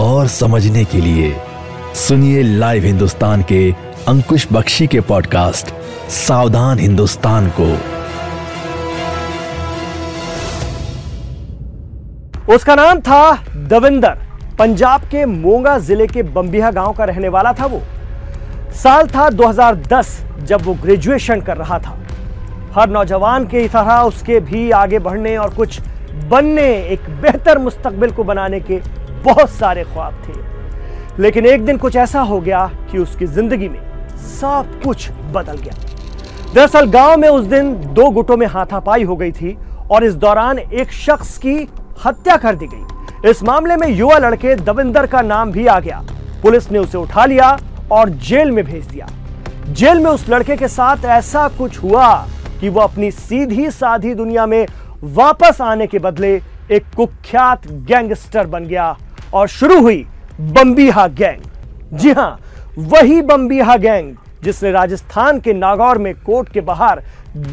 और समझने के लिए सुनिए लाइव हिंदुस्तान के अंकुश बख्शी के पॉडकास्ट सावधान हिंदुस्तान को। उसका नाम था दविंदर। पंजाब के मोगा जिले के बम्बिहा गांव का रहने वाला था। वो साल था 2010 जब वो ग्रेजुएशन कर रहा था। हर नौजवान की तरह उसके भी आगे बढ़ने और कुछ बनने, एक बेहतर मुस्तकबिल को बनाने के बहुत सारे ख्वाब थे। लेकिन एक दिन कुछ ऐसा हो गया कि उसकी जिंदगी में सब कुछ बदल गया। दरअसल गांव में उस दिन दो गुटों में हाथापाई हो गई थी और इस दौरान एक शख्स की हत्या कर दी गई। इस मामले में युवा लड़के दविंदर का नाम भी आ गया। पुलिस ने उसे उठा लिया और जेल में भेज दिया। जेल में उस लड़के के साथ ऐसा कुछ हुआ कि वह अपनी सीधी साधी दुनिया में वापस आने के बदले एक कुख्यात गैंगस्टर बन गया और शुरू हुई बम्बिहा गैंग। जी हां, वही बम्बिहा गैंग जिसने राजस्थान के नागौर में कोर्ट के बाहर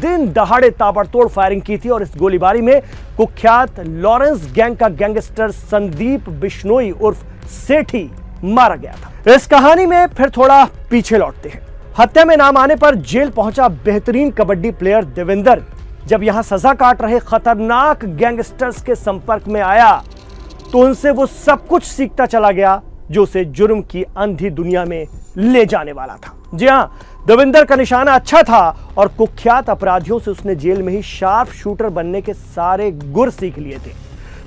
दिन दहाड़े ताबड़तोड़ फायरिंग की थी। और इस गोलीबारी में कुख्यात लॉरेंस गैंग का गैंगस्टर संदीप बिश्नोई उर्फ सेठी मारा गया था। इस कहानी में फिर थोड़ा पीछे लौटते हैं। हत्या में नाम आने पर जेल पहुंचा बेहतरीन कबड्डी प्लेयर देवेंद्र जब यहां सजा काट रहे खतरनाक गैंगस्टर्स के संपर्क में आया तो उनसे वो सब कुछ सीखता चला गया जो उसे जुर्म की अंधी दुनिया में ले जाने वाला था। जी हां, दविंदर का निशाना अच्छा था और कुख्यात अपराधियों से उसने जेल में ही शार्प शूटर बनने के सारे गुर सीख लिए थे।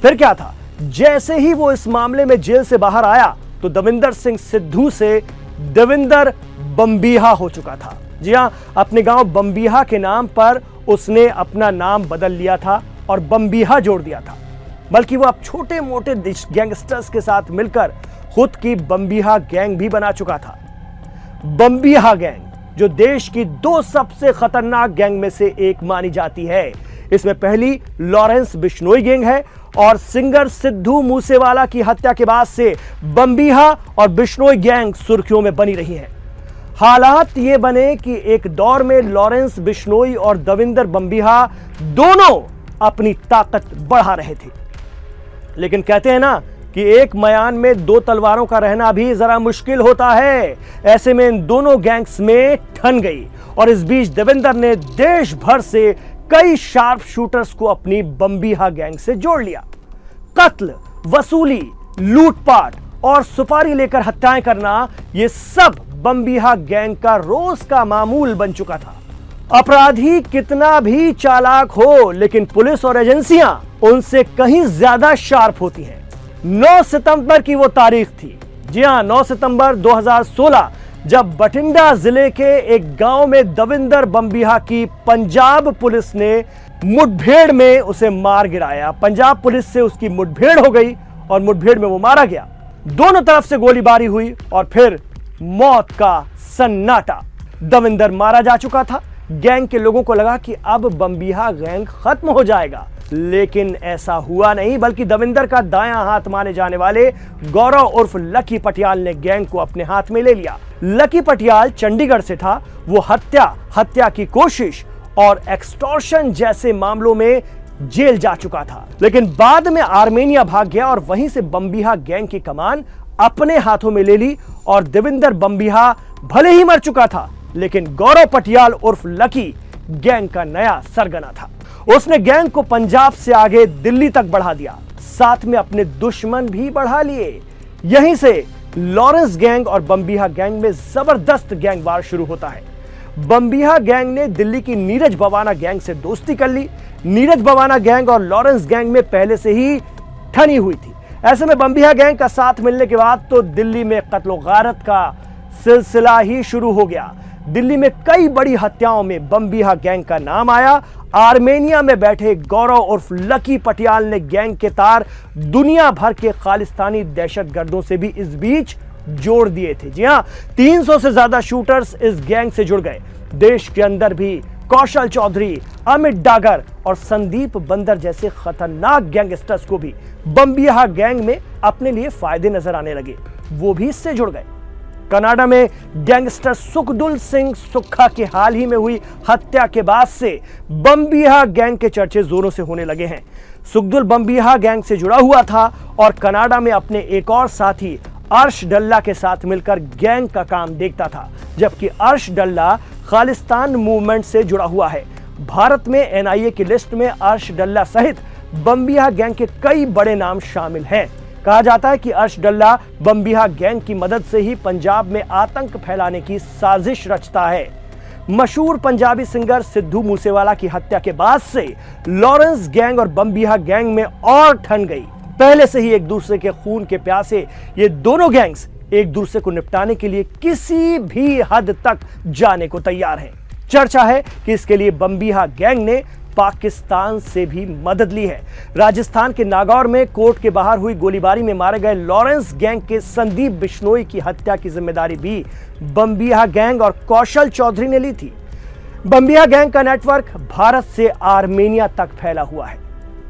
फिर क्या था, जैसे ही वो इस मामले में जेल से बाहर आया तो दविंदर सिंह सिद्धू से दविंदर बम्बिहा हो चुका था। जी हां, अपने गांव बम्बिहा के नाम पर उसने अपना नाम बदल लिया था और बम्बिहा जोड़ दिया था। बल्कि वो अब छोटे मोटे गैंगस्टर्स के साथ मिलकर खुद की बम्बिहा गैंग भी बना चुका था। बम्बिहा गैंग जो देश की दो सबसे खतरनाक गैंग में से एक मानी जाती है। इसमें पहली लॉरेंस बिश्नोई गैंग है और सिंगर सिद्धू मूसेवाला की हत्या के बाद से बम्बिहा और बिश्नोई गैंग सुर्खियों में बनी रही है। हालात ये बने कि एक दौर में लॉरेंस बिश्नोई और दविंदर बम्बिहा दोनों अपनी ताकत बढ़ा रहे थे। लेकिन कहते हैं ना कि एक मयान में दो तलवारों का रहना भी जरा मुश्किल होता है। ऐसे में इन दोनों गैंग्स में ठन गई और इस बीच दविंदर ने देश भर से कई शार्प शूटर्स को अपनी बम्बिहा गैंग से जोड़ लिया। कत्ल, वसूली, लूटपाट और सुपारी लेकर हत्याएं करना, ये सब बम्बिहा गैंग का रोज का मामूल बन चुका था। अपराधी कितना भी चालाक हो लेकिन पुलिस और एजेंसियां उनसे कहीं ज्यादा शार्प होती हैं। 9 सितंबर की वो तारीख थी। जी हां, 9 सितंबर 2016 जब बठिंडा जिले के एक गांव में दविंदर बम्बिहा की पंजाब पुलिस ने मुठभेड़ में उसे मार गिराया। पंजाब पुलिस से उसकी मुठभेड़ हो गई और मुठभेड़ में वो मारा गया। दोनों तरफ से गोलीबारी हुई और फिर मौत का सन्नाटा। दविंदर मारा जा चुका था। गैंग के लोगों को लगा कि अब बम्बिहा गैंग खत्म हो जाएगा, लेकिन ऐसा हुआ नहीं। बल्कि दविंदर का दायां हाथ माने जाने वाले गौरव उर्फ लकी पटियाल ने गैंग को अपने हाथ में ले लिया। लकी पटियाल चंडीगढ़ से था। वो हत्या की कोशिश और एक्सटॉर्शन जैसे मामलों में जेल जा चुका था, लेकिन बाद में आर्मेनिया भाग गया और वहीं से बम्बिहा गैंग की कमान अपने हाथों में ले ली। और दविंदर बम्बिहा भले ही मर चुका था लेकिन गौरव पटियाल उर्फ लकी गैंग का नया सरगना था। उसने गैंग को पंजाब से आगे दिल्ली तक बढ़ा दिया, साथ में अपने दुश्मन भी बढ़ा लिए। यहीं से लॉरेंस गैंग और बम्बिहा गैंग में जबरदस्त गैंग वार शुरू होता है। बम्बिहा गैंग ने दिल्ली की नीरज बवाना गैंग से दोस्ती कर ली। नीरज बवाना गैंग और लॉरेंस गैंग में पहले से ही ठनी हुई थी। ऐसे में बम्बिहा गैंग का साथ मिलने के बाद तो दिल्ली में कत्लो गारत का सिलसिला ही शुरू हो गया। दिल्ली में कई बड़ी हत्याओं में बम्बिहा गैंग का नाम आया। आर्मेनिया में बैठे गौरव उर्फ लकी पटियाल ने गैंग के तार दुनिया भर के खालिस्तानी दहशतगर्दों से भी इस बीच जोड़ दिए थे। जी हां, 300 से ज्यादा शूटर्स इस गैंग से जुड़ गए। देश के अंदर भी कौशल चौधरी, अमित डागर और संदीप बंदर जैसे खतरनाक गैंगस्टर्स को भी बम्बिहा गैंग में अपने लिए फायदे नजर आने लगे, वो भी इससे जुड़ गए। कनाडा में गैंगस्टर सुखदुल सिंह सुक्खा की हाल ही में हुई हत्या के बाद से बम्बिहा गैंग के चर्चे जोरों से होने लगे हैं। सुखदुल बम्बिहा गैंग से जुड़ा हुआ था और कनाडा में अपने एक और साथी अर्श डल्ला के साथ मिलकर गैंग का काम देखता था, जबकि अर्श डल्ला खालिस्तान मूवमेंट से जुड़ा हुआ है। भारत में NIA की लिस्ट में अर्श डल्ला सहित बम्बिहा गैंग के कई बड़े नाम शामिल हैं। कहा जाता है कि अर्श डल्ला बम्बिहा गैंग की मदद से ही पंजाब में आतंक फैलाने की साजिश रचता है। मशहूर पंजाबी सिंगर सिद्धू मूसेवाला की हत्या के बाद से लॉरेंस गैंग और बम्बिहा गैंग में और ठन गई। पहले से ही एक दूसरे के खून के प्यासे ये दोनों गैंग्स एक दूसरे को निपटाने के लिए किसी भी हद तक जाने को तैयार हैं। चर्चा है कि इसके लिए बम्बिहा गैंग ने पाकिस्तान से भी मदद ली है। राजस्थान के नागौर में कोर्ट के बाहर हुई गोलीबारी में मारे गए लॉरेंस गैंग के संदीप बिश्नोई की हत्या की जिम्मेदारी भी बम्बिहा गैंग और कौशल चौधरी ने ली थी। बम्बिहा गैंग का नेटवर्क भारत से आर्मेनिया तक फैला हुआ है।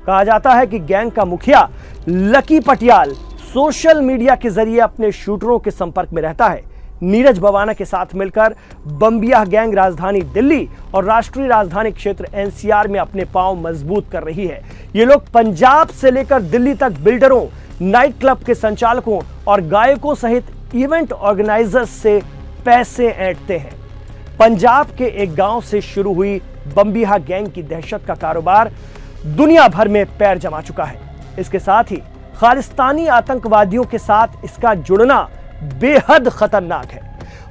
कहा जाता है कि गैंग का मुखिया लकी पटियाल सोशल मीडिया के जरिए अपने शूटरों के संपर्क में रहता है। नीरज बवाना के साथ मिलकर बम्बिहा गैंग राजधानी दिल्ली और राष्ट्रीय राजधानी क्षेत्र NCR में अपने पांव मजबूत कर रही है। ये लोग पंजाब से लेकर दिल्ली तक बिल्डरों, नाइट क्लब के संचालकों और गायकों सहित इवेंट ऑर्गेनाइजर्स से पैसे ऐंठते हैं। पंजाब के एक गांव से शुरू हुई बम्बिहा गैंग की दहशत का कारोबार दुनिया भर में पैर जमा चुका है। इसके साथ ही खालिस्तानी आतंकवादियों के साथ इसका जुड़ना बेहद खतरनाक है।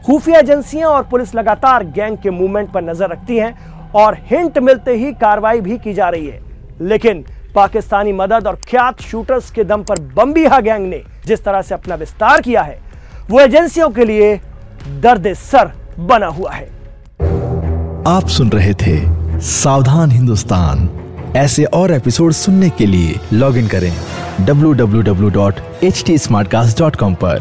खुफिया एजेंसियां और पुलिस लगातार गैंग के मूवमेंट पर नजर रखती हैं और हिंट मिलते ही कार्रवाई भी की जा रही है। लेकिन पाकिस्तानी मदद और ख्यात शूटर्स के दम पर बम्बिहा गैंग ने जिस तरह से अपना विस्तार किया है, वो एजेंसियों के लिए दर्द-ए-सर बना हुआ है। आप सुन रहे थे सावधान हिंदुस्तान। ऐसे और एपिसोड सुनने के लिए लॉग इन करें www.hdsmartcast.com पर।